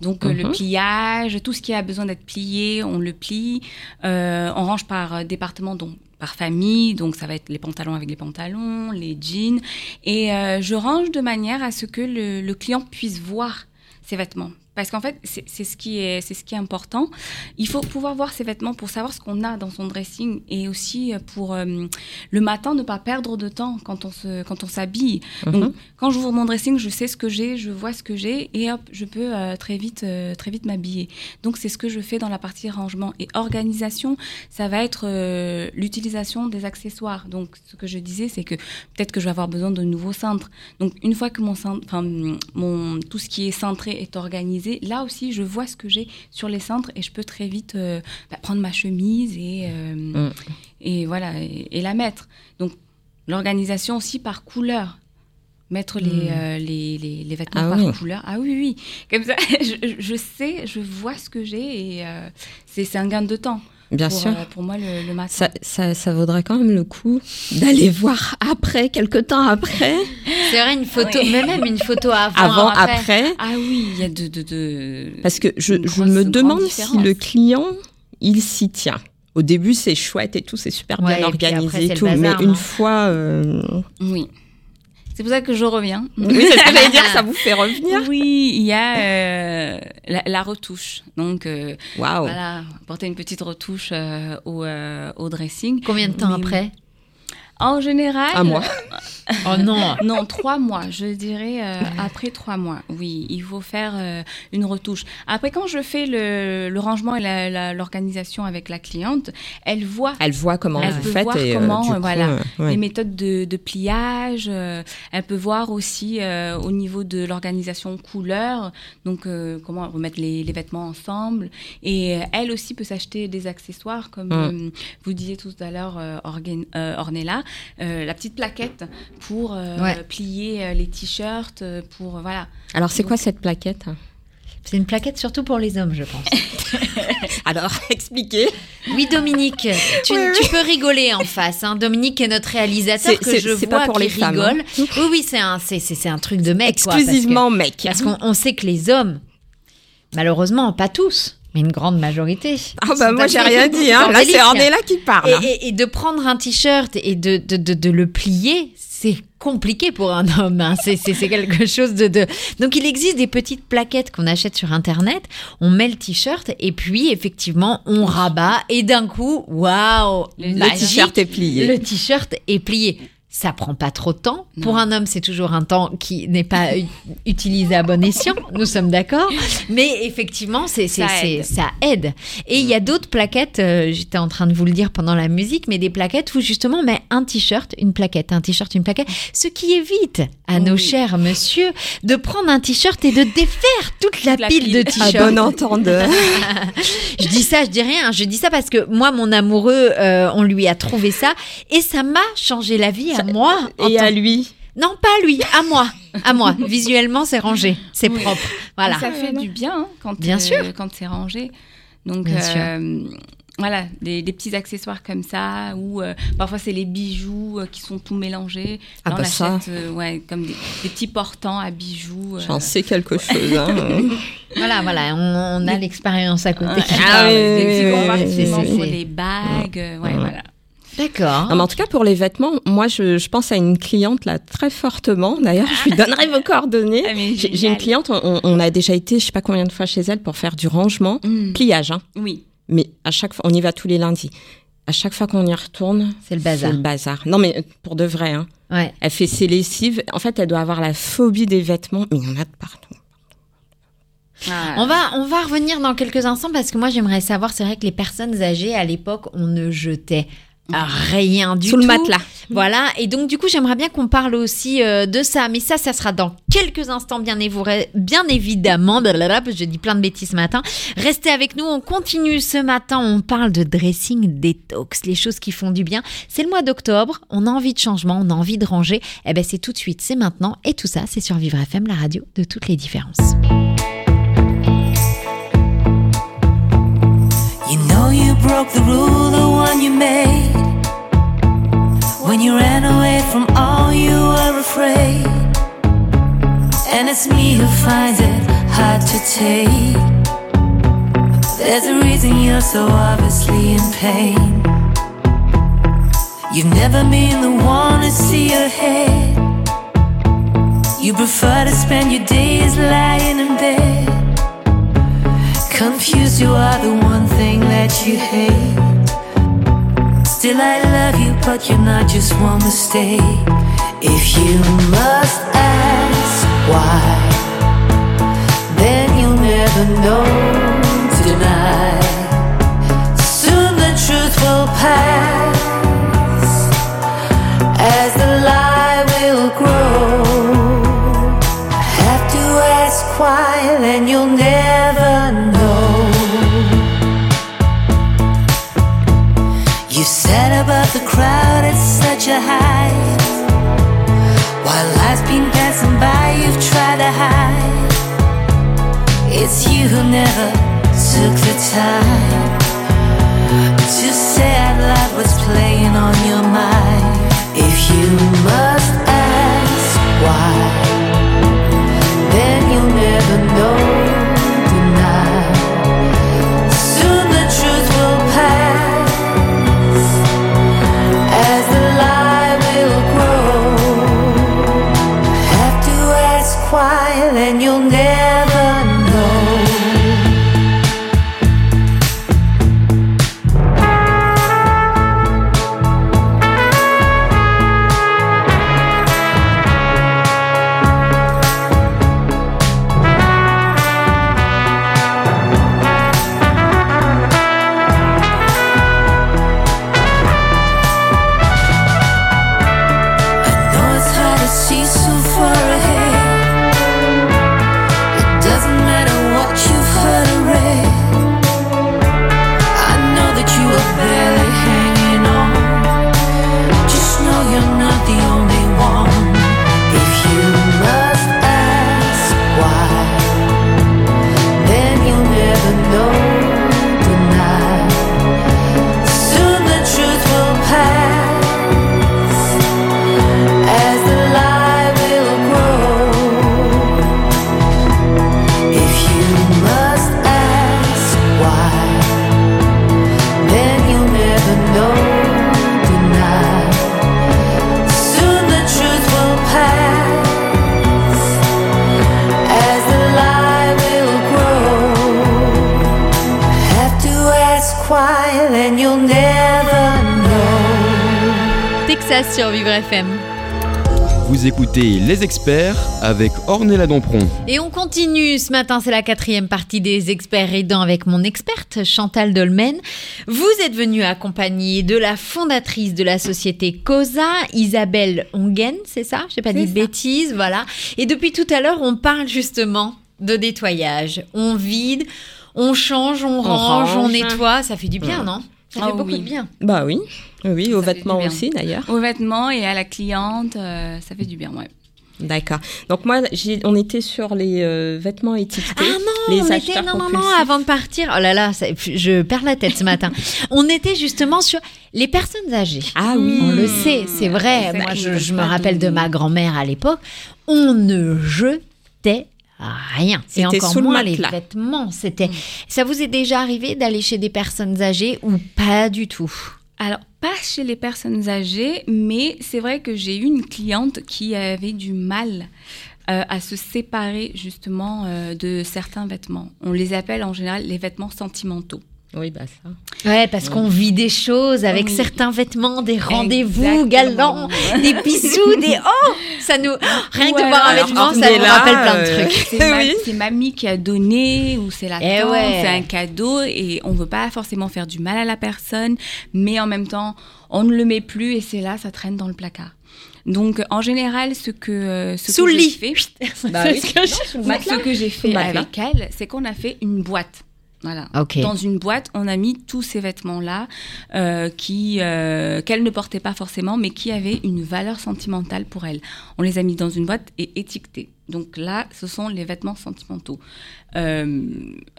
Donc, le pliage, tout ce qui a besoin d'être plié, on le plie. On range par département, donc par famille. Donc, ça va être les pantalons avec les pantalons, les jeans. Et je range de manière à ce que le client puisse voir ses vêtements. Parce qu'en fait, c'est ce qui est important. Il faut pouvoir voir ses vêtements pour savoir ce qu'on a dans son dressing et aussi pour le matin ne pas perdre de temps quand on s'habille. Mm-hmm. Donc, quand j'ouvre mon dressing, je sais ce que j'ai, je vois ce que j'ai et hop, je peux très vite m'habiller. Donc, c'est ce que je fais dans la partie rangement et organisation. Ça va être l'utilisation des accessoires. Donc, ce que je disais, c'est que peut-être que je vais avoir besoin de nouveaux cintres. Donc, une fois que tout ce qui est cintré est organisé, là aussi, je vois ce que j'ai sur les cintres et je peux très vite prendre ma chemise et la mettre. Donc, l'organisation aussi par couleur. Mettre les vêtements par couleur. Ah oui. Comme ça, je sais, je vois ce que j'ai et c'est un gain de temps. Bien sûr. Pour moi, le matin. Ça vaudrait quand même le coup d'aller voir après, quelques temps après. C'est vrai, une photo, oui. Mais même une photo avant, après. Ah oui, il y a Parce que je me demande si le client, il s'y tient. Au début, c'est chouette et tout, c'est super bien organisé et tout, bazar, mais une fois... Oui. C'est pour ça que je reviens. Oui, c'est ce que j'allais dire, ça vous fait revenir. Oui, il y a la retouche. Donc, voilà, apporter une petite retouche au dressing. Combien de temps après ? En général... Un mois. Oh non. Non, 3 mois, je dirais après 3 mois. Oui, il faut faire une retouche. Après, quand je fais le rangement et l'organisation avec la cliente, elle voit comment vous faites et du coup, voilà, les méthodes de pliage. Elle peut voir aussi au niveau de l'organisation couleur, donc comment remettre les vêtements ensemble. Et elle aussi peut s'acheter des accessoires, comme vous disiez tout à l'heure, Ornella, la petite plaquette pour plier les t-shirts, pour voilà. Alors c'est quoi cette plaquette ? C'est une plaquette surtout pour les hommes, je pense. Alors, expliquez. Oui, Dominique, tu peux rigoler en face. Hein. Dominique est notre réalisateur qui rigole. Femmes, hein. Oui, c'est un truc de mec. Exclusivement mec. Parce qu'on sait que les hommes, malheureusement, pas tous, mais une grande majorité. Ah bah moi j'ai rien dit, hein. Là c'est Ornella qui parle. Et de prendre un t-shirt et de le plier, c'est compliqué pour un homme. Hein. C'est quelque chose de... Donc il existe des petites plaquettes qu'on achète sur Internet, on met le t-shirt et puis effectivement on rabat et d'un coup, waouh, le t-shirt est plié. Le t-shirt est plié. Ça prend pas trop de temps. Non. Pour un homme, c'est toujours un temps qui n'est pas utilisé à bon escient. Nous sommes d'accord. Mais effectivement, ça aide. Et il y a d'autres plaquettes, j'étais en train de vous le dire pendant la musique, mais des plaquettes où justement on met un t-shirt, une plaquette, un t-shirt, une plaquette. Ce qui évite à nos chers messieurs de prendre un t-shirt et de défaire toute la pile de t-shirts. À bon entendeur. Je dis ça, je dis rien. Je dis ça parce que moi, mon amoureux, on lui a trouvé ça. Et ça m'a changé la vie. À moi et à lui. Non, pas à lui, à moi. Visuellement, c'est rangé, c'est propre. Voilà. Ça fait du bien hein, quand c'est rangé. Donc voilà, des petits accessoires comme ça ou parfois c'est les bijoux qui sont tout mélangés. Ah là, on achète comme des petits portants à bijoux. J'en sais quelque chose. Hein. Voilà, on a l'expérience à côté. Ah oui, des petits compartiments pour les bagues, voilà. D'accord. Non, mais en tout cas, pour les vêtements, moi, je pense à une cliente là très fortement. D'ailleurs, je lui donnerai vos coordonnées. Ah, j'ai une cliente, on a déjà été, je ne sais pas combien de fois chez elle pour faire du rangement, pliage. Hein. Oui. Mais à chaque fois, on y va tous les lundis. À chaque fois qu'on y retourne, c'est le bazar. Non, mais pour de vrai. Hein. Ouais. Elle fait ses lessives. En fait, elle doit avoir la phobie des vêtements, mais il y en a de partout. Ah. On va revenir dans quelques instants parce que moi, j'aimerais savoir, c'est vrai que les personnes âgées à l'époque, on ne jetait rien du tout. Sous le matelas. Voilà. Et donc, du coup, j'aimerais bien qu'on parle aussi de ça. Mais ça sera dans quelques instants, bien évidemment. Blablabla, parce que j'ai dit plein de bêtises ce matin. Restez avec nous. On continue ce matin. On parle de dressing détox, les choses qui font du bien. C'est le mois d'octobre. On a envie de changement. On a envie de ranger. Eh bien, c'est tout de suite. C'est maintenant. Et tout ça, c'est sur Vivre FM, la radio de toutes les différences. You know you broke the rule, the one you made, when you ran away from all you were afraid. And it's me who finds it hard to take. There's a reason you're so obviously in pain. You've never been the one to see ahead. You prefer to spend your days lying in bed. Confused, you are the one thing that you hate. Still I love you, but you're not just one mistake. If you must ask why, then you'll never know to deny. Soon the truth will pass, as the lie will grow. Have to ask why, then you'll never know. You said above the crowd it's such a height. While life's been passing by, you've tried to hide. It's you who never took the time Too sad life was playing on your mind. If you must ask why, then you'll never know the night. Soon the truth will pass as the lie will grow. Have to ask why, then you'll never know. Sur Vivre FM. Vous écoutez Les Experts avec Ornella Damperon. Et on continue ce matin, c'est la 4e partie des Experts aidants avec mon experte Chantal Dolmen. Vous êtes venue accompagnée de la fondatrice de la société Khoza, Isabelle Onguene, c'est ça ? Je n'ai pas dit de bêtises, voilà. Et depuis tout à l'heure, on parle justement de nettoyage. On vide, on change, on range, on nettoie, ça fait du bien, non ? Ça fait beaucoup de bien. Bah oui, oui, aux vêtements aussi d'ailleurs. Aux vêtements et à la cliente, ça fait du bien, ouais. D'accord. Donc moi, on était sur les vêtements étiquetés. Ah non, les acheteurs compulsifs. Non, avant de partir. Oh là là, je perds la tête ce matin. On était justement sur les personnes âgées. Ah oui, on le sait, c'est vrai. Moi, je me rappelle de ma grand-mère à l'époque. On ne jetait rien. C'était encore sous moins le matelas. Les vêtements. Ça vous est déjà arrivé d'aller chez des personnes âgées ou pas du tout ? Alors, pas chez les personnes âgées, mais c'est vrai que j'ai eu une cliente qui avait du mal à se séparer justement de certains vêtements. On les appelle en général les vêtements sentimentaux. Oui, bah ça. Ouais, parce qu'on vit des choses avec certains vêtements, des rendez-vous galants, des bisous, des oh, ça nous rien que de voir un vêtement, ça nous rappelle plein de trucs. C'est mamie qui a donné ou c'est la tante, c'est un cadeau et on veut pas forcément faire du mal à la personne, mais en même temps, on ne le met plus et c'est là, ça traîne dans le placard. Donc, en général, ce que j'ai fait avec elle, c'est qu'on a fait une boîte. Voilà. Okay. Dans une boîte, on a mis tous ces vêtements-là qu'elle ne portait pas forcément, mais qui avaient une valeur sentimentale pour elle. On les a mis dans une boîte et étiquetés. Donc là, ce sont les vêtements sentimentaux. Elle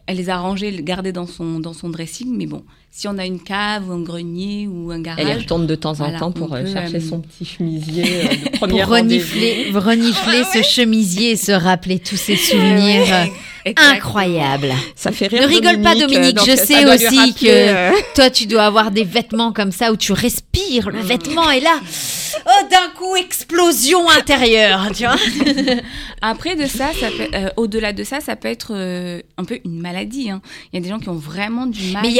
les a rangés, gardés dans son dressing, mais bon, si on a une cave ou un grenier ou un garage... Elle retourne de temps en temps pour chercher son petit chemisier de premier rendez-vous. Pour renifler ce chemisier et se rappeler tous ces souvenirs... Exactement. Incroyable. Ça fait rire. Ne rigole pas, Dominique. Je sais aussi que toi, tu dois avoir des vêtements comme ça où tu respires le vêtement et là, d'un coup, explosion intérieure. Tu vois. Après de ça, au-delà de ça, ça peut être un peu une maladie. Hein. Il y a des gens qui ont vraiment du mal. Mais il y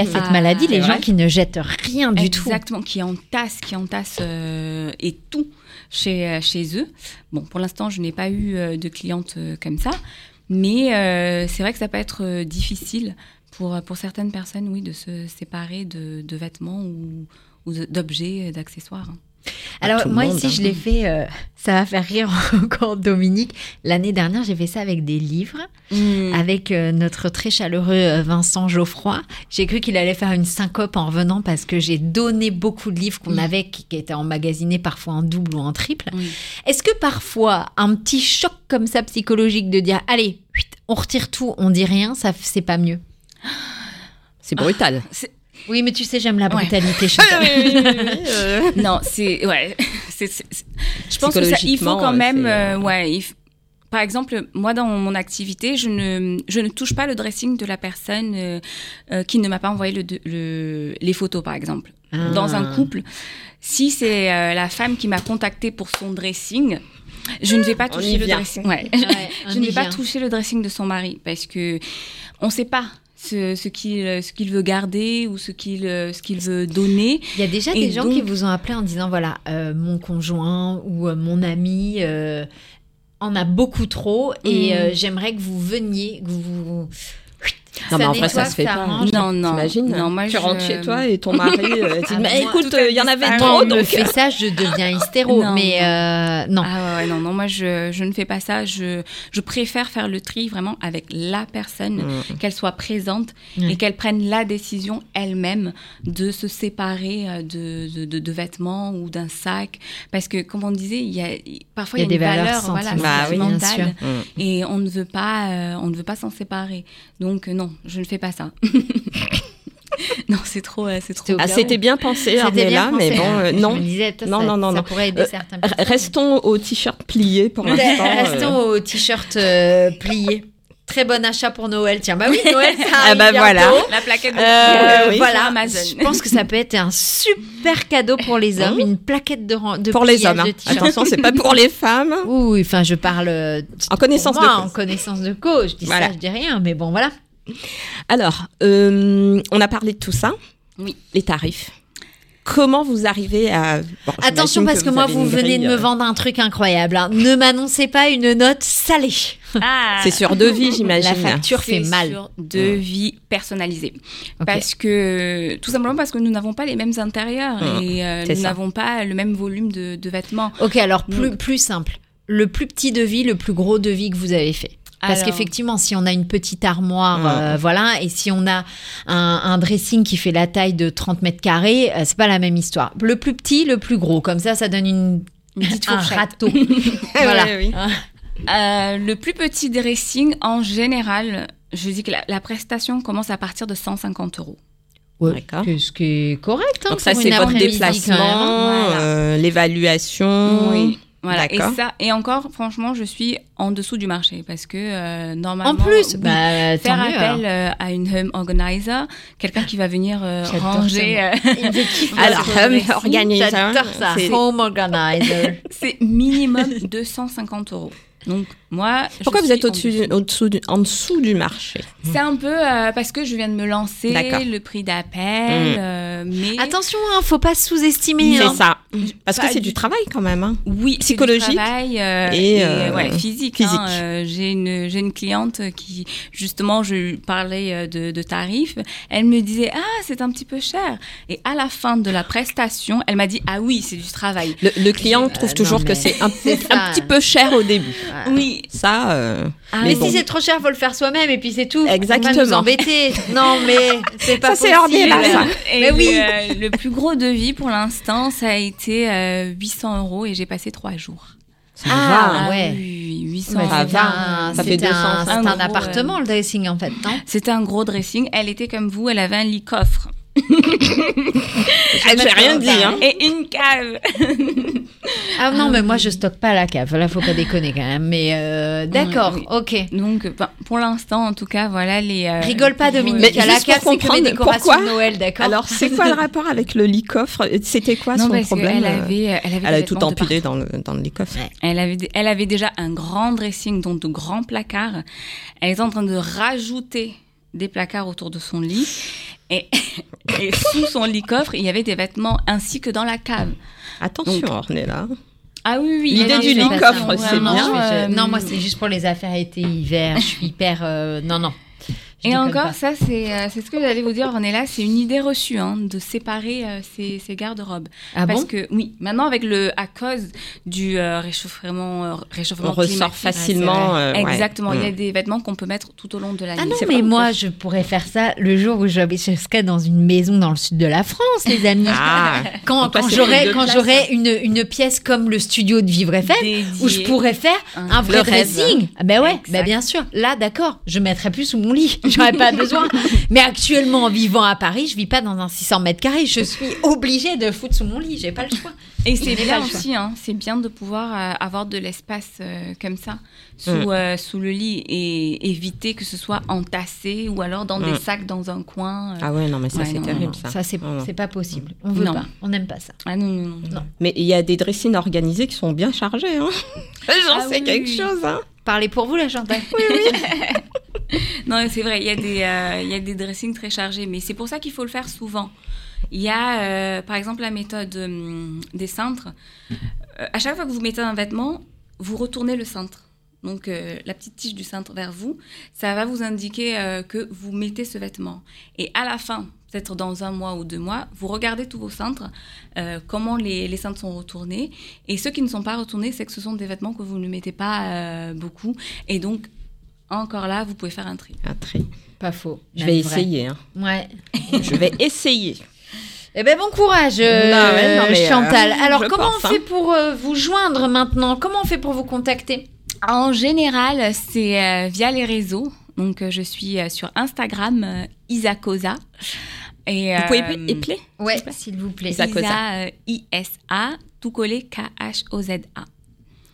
a cette maladie, les gens qui ne jettent rien du tout. Exactement, qui entassent et tout chez eux. Bon, pour l'instant, je n'ai pas eu de cliente comme ça. Mais c'est vrai que ça peut être difficile pour certaines personnes, oui, de se séparer de vêtements ou d'objets, d'accessoires. Alors moi ici, je l'ai fait, ça va faire rire encore Dominique. L'année dernière, j'ai fait ça avec des livres, avec notre très chaleureux Vincent Geoffroy. J'ai cru qu'il allait faire une syncope en revenant parce que j'ai donné beaucoup de livres qu'on avait, qui étaient emmagasinés parfois en double ou en triple. Est-ce que parfois, un petit choc comme ça psychologique de dire « Allez, on retire tout, on dit rien », ça c'est pas mieux ? C'est brutal. Oui, mais tu sais, j'aime la brutalité. Ouais. Non, c'est... Ouais. Je pense que ça, il faut quand même... Par exemple, moi, dans mon activité, je ne touche pas le dressing de la personne qui ne m'a pas envoyé les photos, par exemple. Ah. Dans un couple, si c'est la femme qui m'a contactée pour son dressing... Je ne vais pas toucher le dressing. Ouais. Ouais, je ne vais pas toucher le dressing de son mari parce que on ne sait pas ce qu'il veut garder ou ce qu'il veut donner. Il y a déjà des gens qui vous ont appelé en disant voilà mon conjoint ou mon ami en a beaucoup trop et j'aimerais que vous veniez que vous. Non, mais en vrai, ça se fait pas. Non. T'imagines, tu rentres chez toi et ton mari dit mais écoute, il y en avait trop, donc... fais ça, je deviens hystéro, mais non. Ah ouais, non, moi, je ne fais pas ça. Je préfère faire le tri vraiment avec la personne, qu'elle soit présente et qu'elle prenne la décision elle-même de se séparer de vêtements ou d'un sac. Parce que, comme on disait, parfois, il y a des valeurs sentimentales et on ne veut pas s'en séparer. Donc, non, je ne fais pas ça. Non, c'est trop. C'était bien pensé, Ornella, mais bon, non. Je me disais, toi, ça pourrait aider certains. Restons aux t-shirts pliés pour l'instant. Restons aux t-shirts pliés. Très bon achat pour Noël. Tiens, bah oui, Noël, ça arrive bientôt. Voilà. La plaquette de oui, voilà, Amazon. Je pense que ça peut être un super cadeau pour les hommes, une plaquette de pour les hommes. Hein. Attention, c'est pas pour les femmes. Oui, enfin, je parle en connaissance de cause. En connaissance de cause, je dis ça, je dis rien, mais bon, voilà. Alors, on a parlé de tout ça. Oui. Les tarifs. Comment vous arrivez à... Bon, attention, parce que moi, vous venez de me vendre un truc incroyable. Hein. Ne m'annoncez pas une note salée. Ah. C'est sur devis, j'imagine. La facture fait mal. C'est sur devis personnalisé. Okay. Tout simplement parce que nous n'avons pas les mêmes intérieurs et nous n'avons pas le même volume de vêtements. Ok, alors plus simple. Le plus petit devis, le plus gros devis que vous avez fait. Parce qu'effectivement, si on a une petite armoire, voilà, et si on a un dressing qui fait la taille de 30 mètres carrés, c'est pas la même histoire. Le plus petit, le plus gros. Comme ça, ça donne une petite fourchette. Un râteau. Voilà. Oui. Le plus petit dressing, en général, je dis que la prestation commence à partir de 150 €. Ouais, ce qui est correct. Hein, donc ça, c'est votre déplacement, l'évaluation. Oui. Voilà. Et alors, franchement, je suis en dessous du marché parce que normalement, en plus, faire appel à une home organizer, quelqu'un qui va venir ranger. Alors, home organizer, c'est home organizer. C'est minimum 250 €. Donc moi, pourquoi vous êtes en dessous du marché? C'est un peu parce que je viens de me lancer, le prix d'appel, mais attention, hein, faut pas sous-estimer. C'est ça, parce que c'est du travail quand même. Hein. Oui, psychologique, du travail, physique. Hein, j'ai une cliente qui justement, je lui parlais de tarifs, elle me disait c'est un petit peu cher, et à la fin de la prestation, elle m'a dit oui, c'est du travail. Le client trouve toujours que c'est un petit peu cher au début. Oui, ça. Mais bon. Si c'est trop cher, faut le faire soi-même et puis c'est tout. Exactement. On va nous embêter. Non, mais c'est pas possible. Ça c'est ordinaire. Mais oui. Le plus gros devis pour l'instant, ça a été 800 € et j'ai passé 3 jours. Ça va, ouais. Oui, 800. Ça va. Ça fait 200. C'était un appartement, le dressing en fait, non? C'était un gros dressing. Elle était comme vous. Elle avait un lit coffre. Elle n'a rien dit, hein. Et une cave. Ah non, mais moi je stocke pas la cave. Là, faut pas déconner quand même. Mais d'accord, ok. Donc pour l'instant, en tout cas, voilà les. Rigole pas, Dominique. Mais à la cave, c'est que les décorations de Noël, d'accord. Alors c'est quoi le rapport avec le lit coffre? C'était quoi son problème? Elle avait tout empilé dans le lit coffre. Ouais. Elle avait déjà un grand dressing, donc de grands placards. Elle est en train de rajouter des placards autour de son lit. Et sous son lit-coffre, il y avait des vêtements ainsi que dans la cave. Attention, Ornella. Ah oui. L'idée du lit-coffre, c'est bien. Non, moi, c'est juste pour les affaires été-hiver. Je suis hyper... Non. Et encore, ça, c'est ce que j'allais vous dire, Ornella, c'est une idée reçue de séparer ces garde-robes. Ah bon? Parce que, oui, maintenant, à cause du réchauffement climatique. On ressort facilement. Exactement, il y a des vêtements qu'on peut mettre tout au long de l'année. Ah non, mais moi, je pourrais faire ça le jour où j'habiterai dans une maison dans le sud de la France, les amis. Ah, quand j'aurai une pièce comme le studio de Vivre FM, où je pourrais faire un vrai dressing. Ben ouais, bien sûr. Là, d'accord, je mettrai plus sous mon lit. j'aurais pas besoin. Mais actuellement, en vivant à Paris, je vis pas dans un 600 mètres carrés. Je suis obligée de foutre sous mon lit. J'ai pas le choix. Et c'est bien aussi, hein, c'est bien de pouvoir avoir de l'espace comme ça, sous le lit, et éviter que ce soit entassé ou alors dans des sacs dans un coin. Ah ouais, non, mais ça, ouais, c'est terrible, ça. Ça, c'est pas possible. On veut pas. On n'aime pas ça. Ah non. Mais il y a des dressings organisés qui sont bien chargés, hein. J'en sais quelque chose, hein. Parlez pour vous, la Chantal. Oui. Non, c'est vrai, il y a des dressings très chargés, mais c'est pour ça qu'il faut le faire souvent. Il y a, par exemple, la méthode des cintres. À chaque fois que vous mettez un vêtement, vous retournez le cintre. Donc, la petite tige du cintre vers vous, ça va vous indiquer que vous mettez ce vêtement. Et à la fin, peut-être dans 1 mois ou 2 mois, vous regardez tous vos cintres, comment les cintres sont retournés. Et ceux qui ne sont pas retournés, c'est que ce sont des vêtements que vous ne mettez pas beaucoup. Et donc, encore là, vous pouvez faire un tri. Un tri. Pas faux. Je vais essayer. Hein. Ouais. Je vais essayer. Eh bien, bon courage, non, mais, Chantal. Alors, comment on fait pour vous joindre maintenant ? Comment on fait pour vous contacter ? En général, c'est via les réseaux. Donc, je suis sur Instagram, Khoza. Et, vous pouvez épeler ? Oui, s'il vous plaît. Khoza, I-S-A, tout collé, K-H-O-Z-A.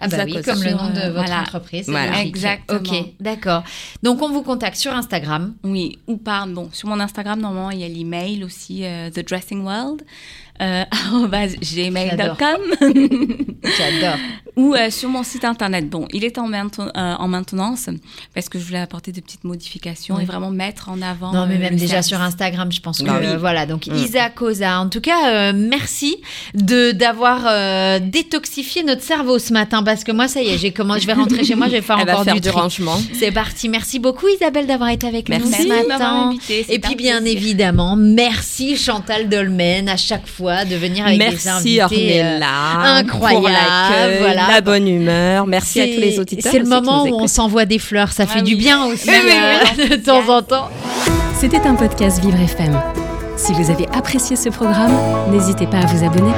Ah bah oui, comme le nom de votre entreprise. Voilà, exactement. Ok, d'accord. Donc, on vous contacte sur Instagram. Oui, ou par... Bon, sur mon Instagram, normalement, il y a l'email aussi, The Dressing World, @gmail.com. J'adore. Ou sur mon site internet. Bon, il est en maintenance, parce que je voulais apporter des petites modifications et vraiment mettre en avant... Non, mais même déjà sur Instagram, je pense que... Oui. Voilà, donc Khoza. En tout cas, merci d'avoir détoxifié notre cerveau ce matin, parce que moi, ça y est, je vais rentrer chez moi, je vais faire encore du rangement. C'est parti. Merci beaucoup, Isabelle, d'avoir été avec nous ce matin. Et puis, bien évidemment, merci Chantal Dolmen à chaque fois de venir avec des invités. Merci Ornella. Incroyable. Pour l'accueil, la bonne humeur. Merci à tous les auditeurs. C'est le moment où on s'envoie des fleurs. Ça fait du bien aussi de temps en temps. C'était un podcast Vivre FM. Si vous avez apprécié ce programme, n'hésitez pas à vous abonner.